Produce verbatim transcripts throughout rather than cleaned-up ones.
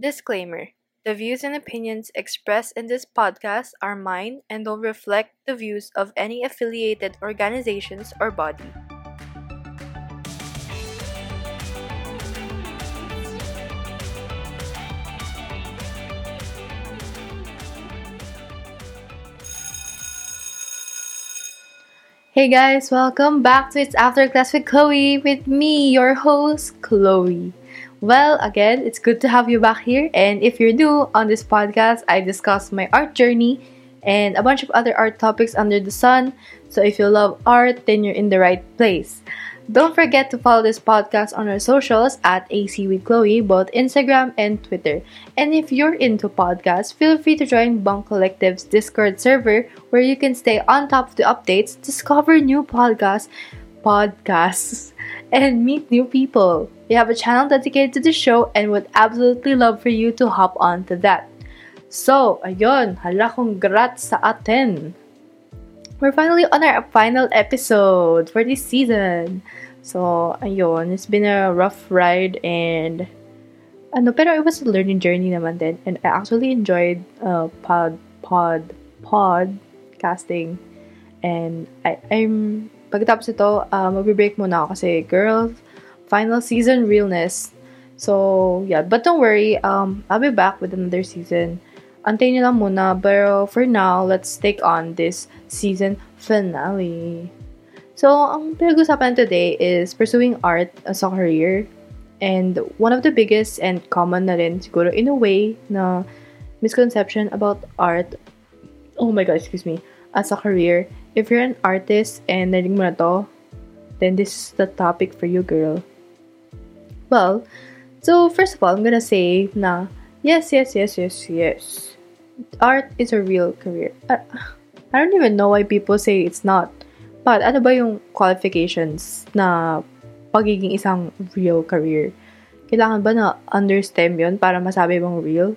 Disclaimer. The views and opinions expressed in this podcast are mine and don't reflect the views of any affiliated organizations or body. Hey guys, welcome back to It's After Class with Chloe, with me, your host, Chloe. Well, again, it's good to have you back here, and if you're new on this podcast, I discuss my art journey and a bunch of other art topics under the sun, so if you love art, then you're in the right place. Don't forget to follow this podcast on our socials at A C with Chloe, both Instagram and Twitter. And if you're into podcasts, feel free to join Bunk Collective's Discord server where you can stay on top of the updates, discover new podcasts, podcasts, and meet new people. We have a channel dedicated to the show and would absolutely love for you to hop on to that. So, ayun, hala, congrats sa atin! We're finally on our final episode for this season. So, ayun, it's been a rough ride and ano, pero it was a learning journey naman din. And I actually enjoyed uh, pod, pod, pod casting. And I, I'm, pagkatapos ito, uh, mag-break muna ako kasi, girl, final season realness. So, yeah, but don't worry, um, I'll be back with another season. Antay nyo lang muna, pero for now, let's take on this season finale. So, ang pinag-usapan today is pursuing art as a career. And one of the biggest and common na rin, siguro in a way, na misconception about art, oh my god, excuse me, as a career. If you're an artist and narinig mo na to, then this is the topic for you, girl. Well, so first of all, I'm gonna say na, yes, yes, yes, yes, yes. Art is a real career. I, I don't even know why people say it's not. But ano ba yung qualifications na pagiging isang real career? Kailangan ba na understand yun para masabi mong real?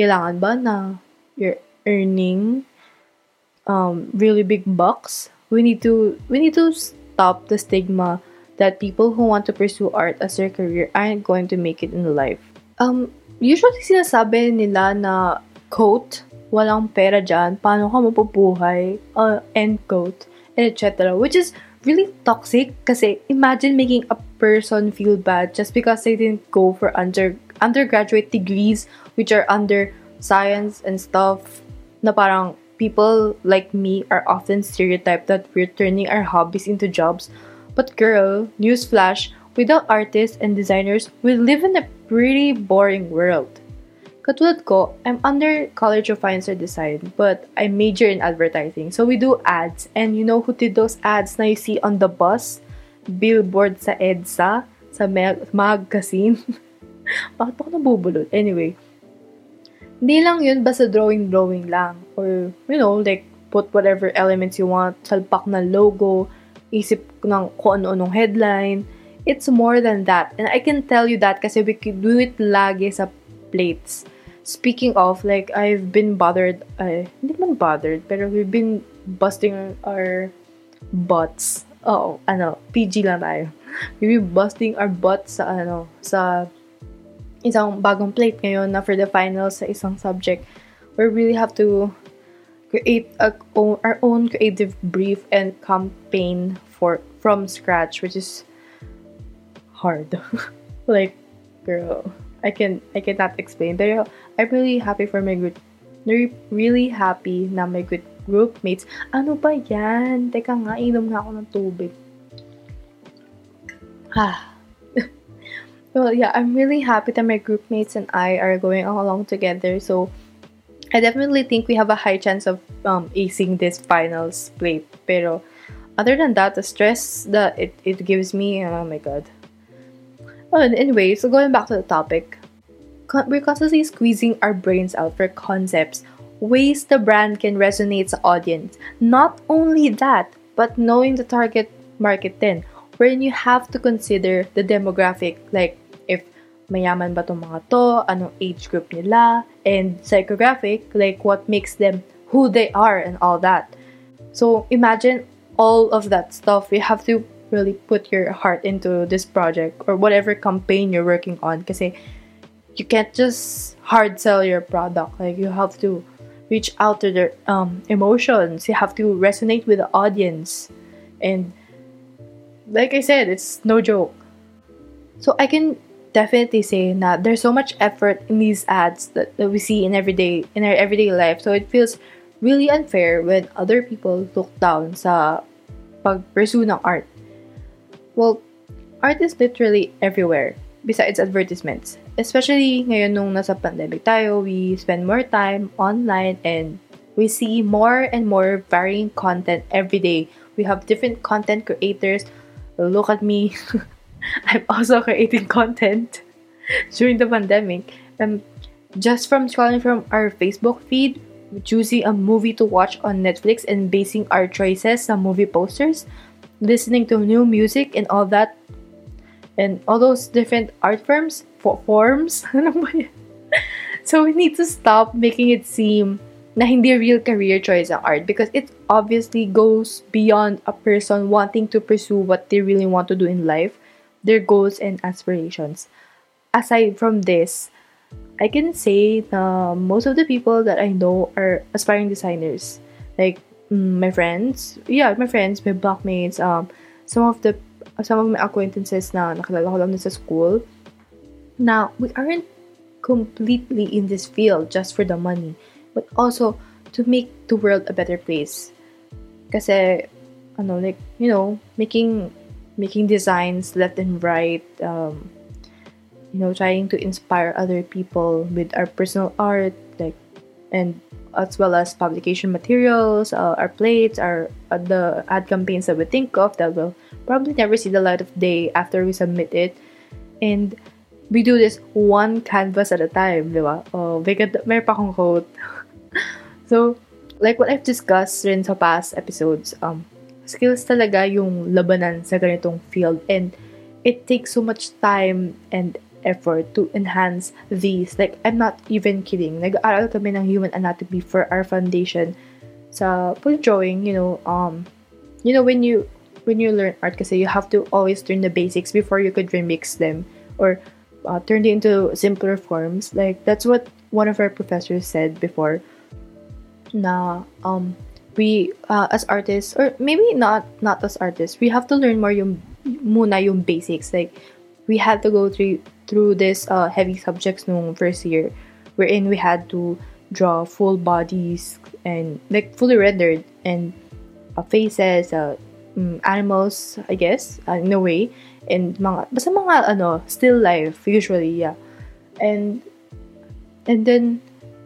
Kailangan ba na you're earning um really big bucks? We need to we need to stop the stigma that people who want to pursue art as their career aren't going to make it in life. Um usually sinasabi nila na quote, walang pera dyan, paano ka mapubuhay, uh, end quote, and et cetera. Which is really toxic kasi imagine making a person feel bad just because they didn't go for under undergraduate degrees which are under science and stuff na parang people like me are often stereotyped that we're turning our hobbies into jobs. But girl, newsflash, without artists and designers, we live in a pretty boring world. Katulad ko, I'm under College of Fine Arts Design, but I major in advertising. So we do ads, and you know who did those ads na you see on the bus? Billboard sa EDSA, sa mag- magazine. Bakit ako nabubulod? Anyway, hindi lang yun basta drawing-drawing lang. Or, you know, like, put whatever elements you want, salpak na logo, isip ng kung ano-anong headline. It's more than that. And I can tell you that kasi we could do it lagi sa plates. Speaking of, like, I've been bothered, ay, hindi man bothered, pero we've been busting our butts. Oh, ano, P G lang tayo. We've been busting our butts sa, ano, sa isang bagong plate ngayon na for the finals sa isang subject. We really have to create a, our own creative brief and campaign for from scratch, which is hard. Like, girl, I can I cannot explain. Pero I'm really happy for my group. Really happy na my good group mates. Ano ba yan? Teka nga, inom nga ako ng tubig. Ah. Well, yeah, I'm really happy that my group mates and I are going all along together. So, I definitely think we have a high chance of um acing this finals plate. Pero, other than that, the stress that it, it gives me, oh my god. Oh, anyway, so going back to the topic, we're constantly squeezing our brains out for concepts, ways the brand can resonate sa audience. Not only that, but knowing the target market din, wherein you have to consider the demographic, like if mayaman ba tong mga to, anong age group nila, and psychographic, like what makes them who they are and all that. So imagine all of that stuff. You have to really put your heart into this project or whatever campaign you're working on kasi you can't just hard sell your product. Like, you have to reach out to their um, emotions. You have to resonate with the audience. And like I said, it's no joke. So I can definitely say that there's so much effort in these ads that, that we see in everyday in our everyday life. So it feels really unfair when other people look down sa pag-pursue ng art. Well, art is literally everywhere besides advertisements. Especially ngayon nung nasa pandemic tayo, we spend more time online and we see more and more varying content every day. We have different content creators. Look at me. I'm also creating content during the pandemic. Um, just from scrolling from our Facebook feed, choosing a movie to watch on Netflix and basing our choices on movie posters, listening to new music and all that, and all those different art forms, forms. So we need to stop making it seem na hindi real career choice ang art, because it obviously goes beyond a person wanting to pursue what they really want to do in life, their goals and aspirations. Aside from this, I can say na most of the people that I know are aspiring designers. Like mm, my friends, yeah, my friends, my blockmates, um, some of the some of my acquaintances na nakilala ko lang din sa school. Now, we aren't completely in this field just for the money, but also to make the world a better place. Kasi, ano, like, you know, making making designs left and right, um, you know, trying to inspire other people with our personal art, like, and as well as publication materials, uh, our plates, our uh, the ad campaigns that we think of that will probably never see the light of day after we submit it. And we do this one canvas at a time, di ba? Oh, may pa akong quote. So, like what I've discussed rin sa past episodes, um, skills talaga yung labanan sa ganitong field, and it takes so much time and effort to enhance these. Like, I'm not even kidding. Nag-aaral kami ng human anatomy for our foundation sa full drawing, you know, um, you know, when you, when you learn art kasi, you have to always learn the basics before you could remix them or uh, turn it into simpler forms. Like, that's what one of our professors said before na, um, we, uh, as artists, or maybe not not as artists, we have to learn more yung muna yung basics. Like, we had to go through through this uh, heavy subjects nung first year, wherein we had to draw full bodies and, like, fully rendered, and uh, faces, uh, um, animals, I guess, uh, in a way, and mga, basta mga, ano, still life, usually, yeah. And, and then,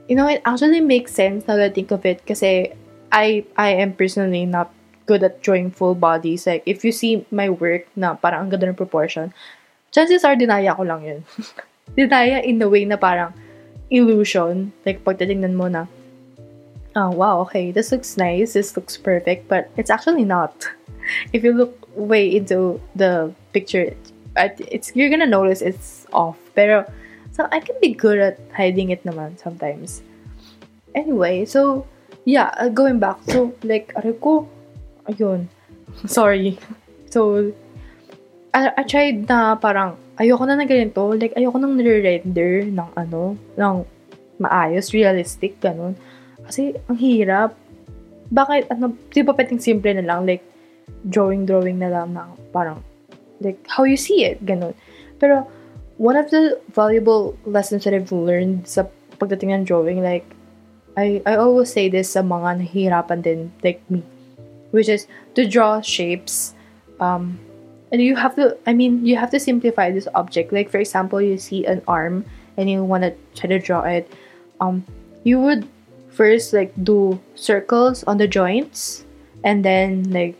you know, it actually makes sense now that I think of it, kasi, I I am personally not good at drawing full bodies. Like, if you see my work na parang ang ganda ng proportion, chances are dinaya ko lang yun. Dinaya in the way na parang illusion. Like, pagtitingnan mo na, oh, wow, okay, this looks nice, this looks perfect, but it's actually not. If you look way into the picture, it's you're gonna notice it's off. Pero, so I can be good at hiding it naman sometimes. Anyway, so, yeah, uh, going back, so, like, aray ko, ayun, sorry. So, I, I tried na parang, ayoko na na ganito, like, ayoko nang nire-render ng ano, ng maayos, realistic, ganun. Kasi, ang hirap. Bakit, ano, di ba pwedeng simple na lang, like, drawing-drawing na lang, na parang, like, how you see it, ganun. Pero, one of the valuable lessons that I've learned sa pagdating ng drawing, like, I, I always say this sa mga nahihirapan din, like me, which is to draw shapes, um, and you have to, I mean, you have to simplify this object. Like, for example, you see an arm, and you want to try to draw it, um, you would first, like, do circles on the joints, and then, like,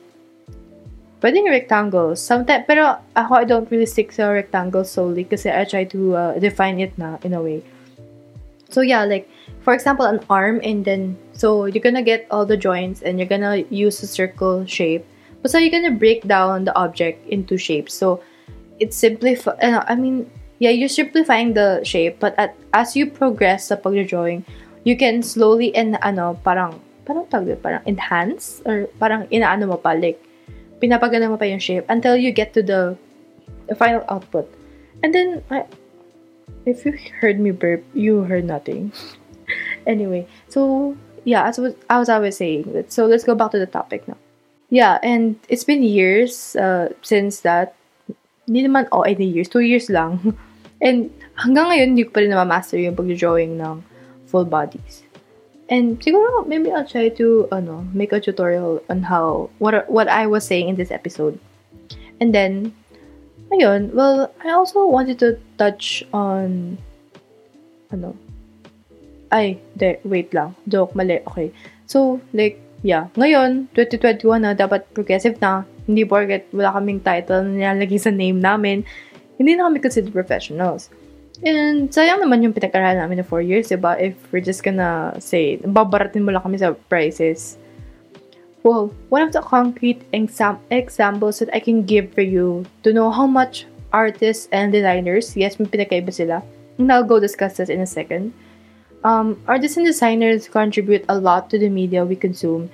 pwedeng rectangles, sometimes, pero ako, I don't really stick to rectangles solely, kasi I try to uh, define it na, in a way. So, yeah, like, for example, an arm, and then, so, you're gonna get all the joints, and you're gonna use a circle shape. But so, you're gonna break down the object into shapes. So, it's simplify, uh, I mean, yeah, you're simplifying the shape, but at, as you progress sa pagdrawing, you can slowly, and, ano, parang, parang tawag, parang enhance, or parang inaano mo pa, like, pinapaganda mo pa yung shape, until you get to the, the final output. And then, I, If you heard me burp, you heard nothing. Anyway, so yeah, as, as I was saying, so let's go back to the topic now. Yeah, and it's been years uh, since that. Hindi naman, oh, any years. Two years lang. And hanggang ngayon, hindi ko pa rin namamaster yung pag-drawing ng full bodies. And siguro, maybe I'll try to ano, make a tutorial on how, what what I was saying in this episode. And then, ayun, well, I also wanted to touch on, ano, ay, de, wait lang, joke, mali, okay. So, like, yeah, ngayon, twenty twenty-one na, dapat progressive na, hindi porket wala kaming title na nilalagay sa name namin, hindi na kami considered professionals. And sayang naman yung pinag-aralan namin na four years, diba, if we're just gonna say, babaratin mo lang kami sa prices. Well, one of the concrete exam- examples that I can give for you to know how much artists and designers, yes, may pinakaiba sila, and I'll go discuss this in a second, um, artists and designers contribute a lot to the media we consume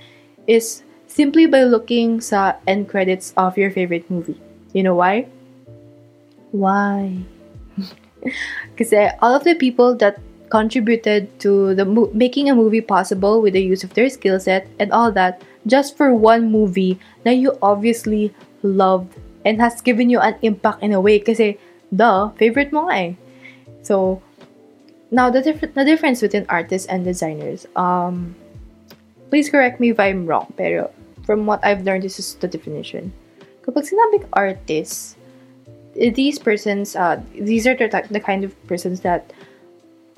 is simply by looking sa end credits of your favorite movie. You know why? Why? Kasi all of the people that contributed to the mo- making a movie possible with the use of their skill set and all that, just for one movie that you obviously loved and has given you an impact in a way. Kasi, duh, favorite mo nga eh. So, now the, dif- the difference between artists and designers. Um, please correct me if I'm wrong, pero from what I've learned, this is the definition. Kapag sinabing artists, these persons, uh, these are the, the kind of persons that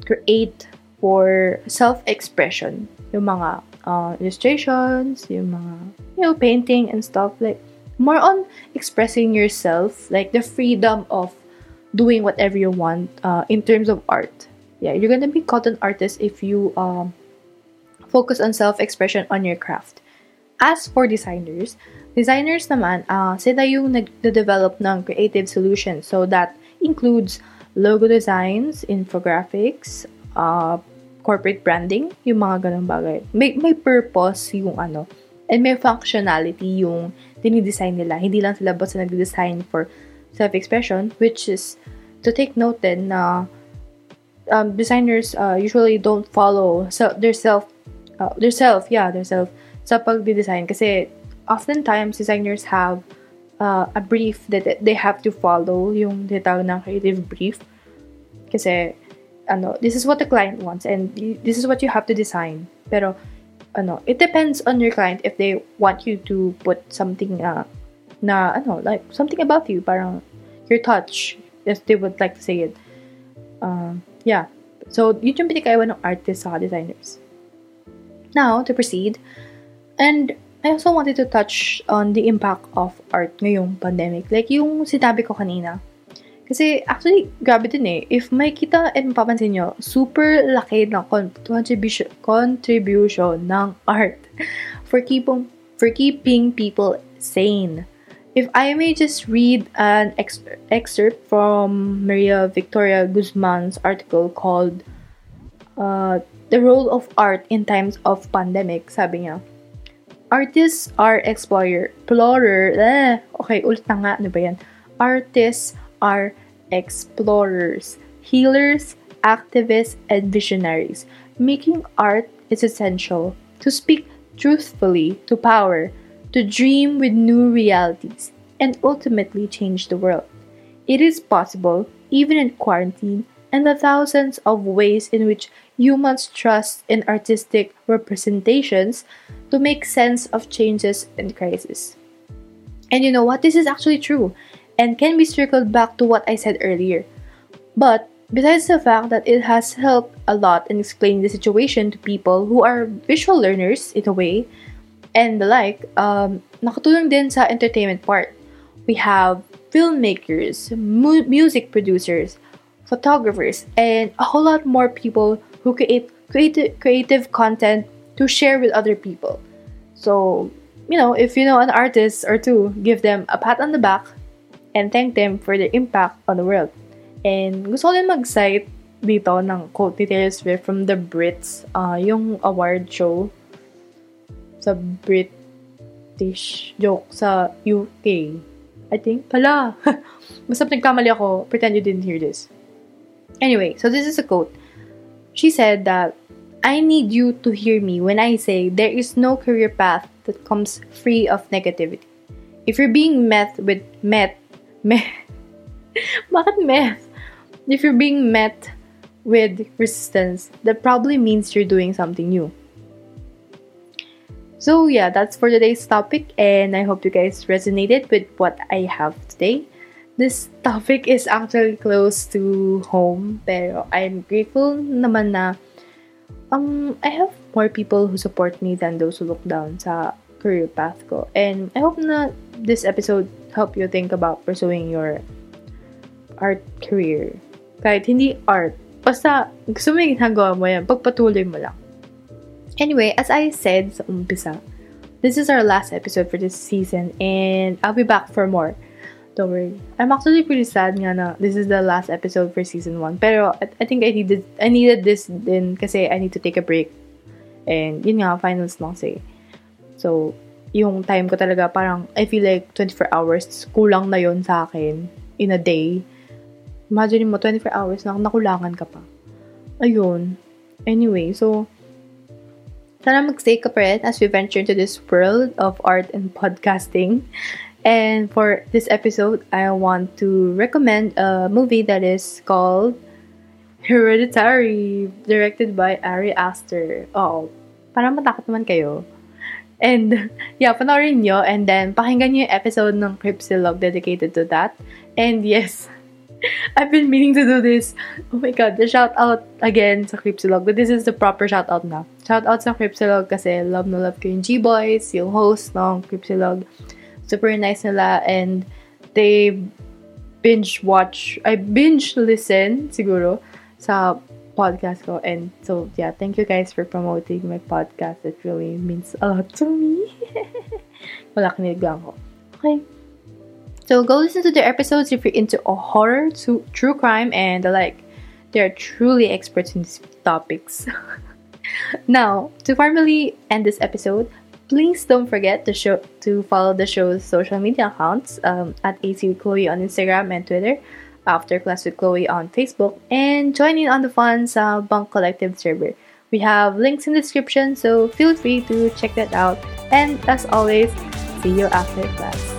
create for self-expression. Yung mga Uh, illustrations, yung mga, you know, painting and stuff, like, more on expressing yourself, like, the freedom of doing whatever you want uh, in terms of art. Yeah, you're gonna be called an artist if you um, focus on self-expression on your craft. As for designers, designers naman, uh, sila yung nag-develop ng creative solutions. So, that includes logo designs, infographics, uh, corporate branding, yung mga ganung bagay. May, may purpose yung ano, and may functionality yung dinidesign nila. Hindi lang sila basta nagde-design for self-expression, which is to take note then na um, designers uh, usually don't follow so their self, uh, their self, yeah, their self sa pagde-design. Kasi oftentimes designers have uh, a brief that they have to follow, yung tinatawag na creative brief. Kasi ano, this is what the client wants and this is what you have to design. Pero ano, it depends on your client if they want you to put something uh, na ano, like something about you, parang your touch, if they would like to say it. Uh, yeah. So yun yung pinakaiba ng artists sa designers. Now to proceed, and I also wanted to touch on the impact of art ngayong pandemic. Like yung sinabi ko kanina. Kasi, actually, grabe din eh. If may kita at mapapansin nyo, super laki ng con- contribution, contribution ng art for, keepong, for keeping people sane. If I may just read an ex- excerpt from Maria Victoria Guzman's article called uh, The Role of Art in Times of Pandemic, sabi niya, artists are explorer, explorer, eh, okay, ulit na nga, ano ba yan? Artists are explorers, healers, activists, and visionaries. Making art is essential to speak truthfully to power, to dream with new realities, and ultimately change the world. It is possible, even in quarantine, and the thousands of ways in which humans trust in artistic representations to make sense of changes and crises. And you know what? This is actually true, and can be circled back to what I said earlier. But besides the fact that it has helped a lot in explaining the situation to people who are visual learners in a way and the like, um, nakatulong din sa entertainment part. We have filmmakers, mu- music producers, photographers, and a whole lot more people who create creative creative content to share with other people. So, you know, if you know an artist or two, give them a pat on the back and thank them for their impact on the world. And gusto ko din mag-cite dito ng quote ni Taylor Swift from the Brits, uh, yung award show sa British joke sa U K. I think, pala. Basta nagkamali ako, pretend you didn't hear this. Anyway, so this is a quote. She said that, "I need you to hear me when I say there is no career path that comes free of negativity. If you're being met with met met bakit met? If you're being met with resistance, that probably means you're doing something new." So yeah, that's for today's topic, and I hope you guys resonated with what I have today. This topic is actually close to home, pero I'm grateful naman na um I have more people who support me than those who look down sa career path ko. And I hope na this episode help you think about pursuing your art career. Kahit hindi art, basta gusto mo yung ginagawa mo yan, pagpatuloy mo lang. Anyway, as I said sa umpisa, this is our last episode for this season, and I'll be back for more. Don't worry. I'm actually pretty sad nga na this is the last episode for season one. Pero I, I think I needed I needed this din kasi I need to take a break. And yun nga, finals lang say. So, yung time ko talaga parang I feel like twenty-four hours kulang na yun sa akin in a day. Imagine mo, twenty-four hours na nakulangan ka pa. Ayun. Anyway, so sana mag-stay ka pa rin as we venture into this world of art and podcasting. And for this episode, I want to recommend a movie that is called Hereditary, directed by Ari Aster. Oh, para matakot naman kayo. And yeah, panoorin nyo, and then pakinggan nyo yung episode ng Cripsilog dedicated to that. And yes, I've been meaning to do this. Oh my god, the shout out again sa Cripsilog. But this is the proper shout out na. Shout out sa Cripsilog kasi love na love ko yung G-Boys, yung host ng Cripsilog. Super nice nila, and they binge watch, I binge listen siguro sa podcast ko. And so yeah, thank you guys for promoting my podcast. It really means a lot to me. Wala kiniglang ko. Okay. So go listen to their episodes if you're into a horror, to true crime, and the like. They are truly experts in these topics. Now, to formally end this episode, please don't forget to show to follow the show's social media accounts um, at A C with Chloe on Instagram and Twitter, After Class with Chloe on Facebook, and join in on the fun sa Bunk Collective server. We have links in the description, so feel free to check that out. And as always, see you after class.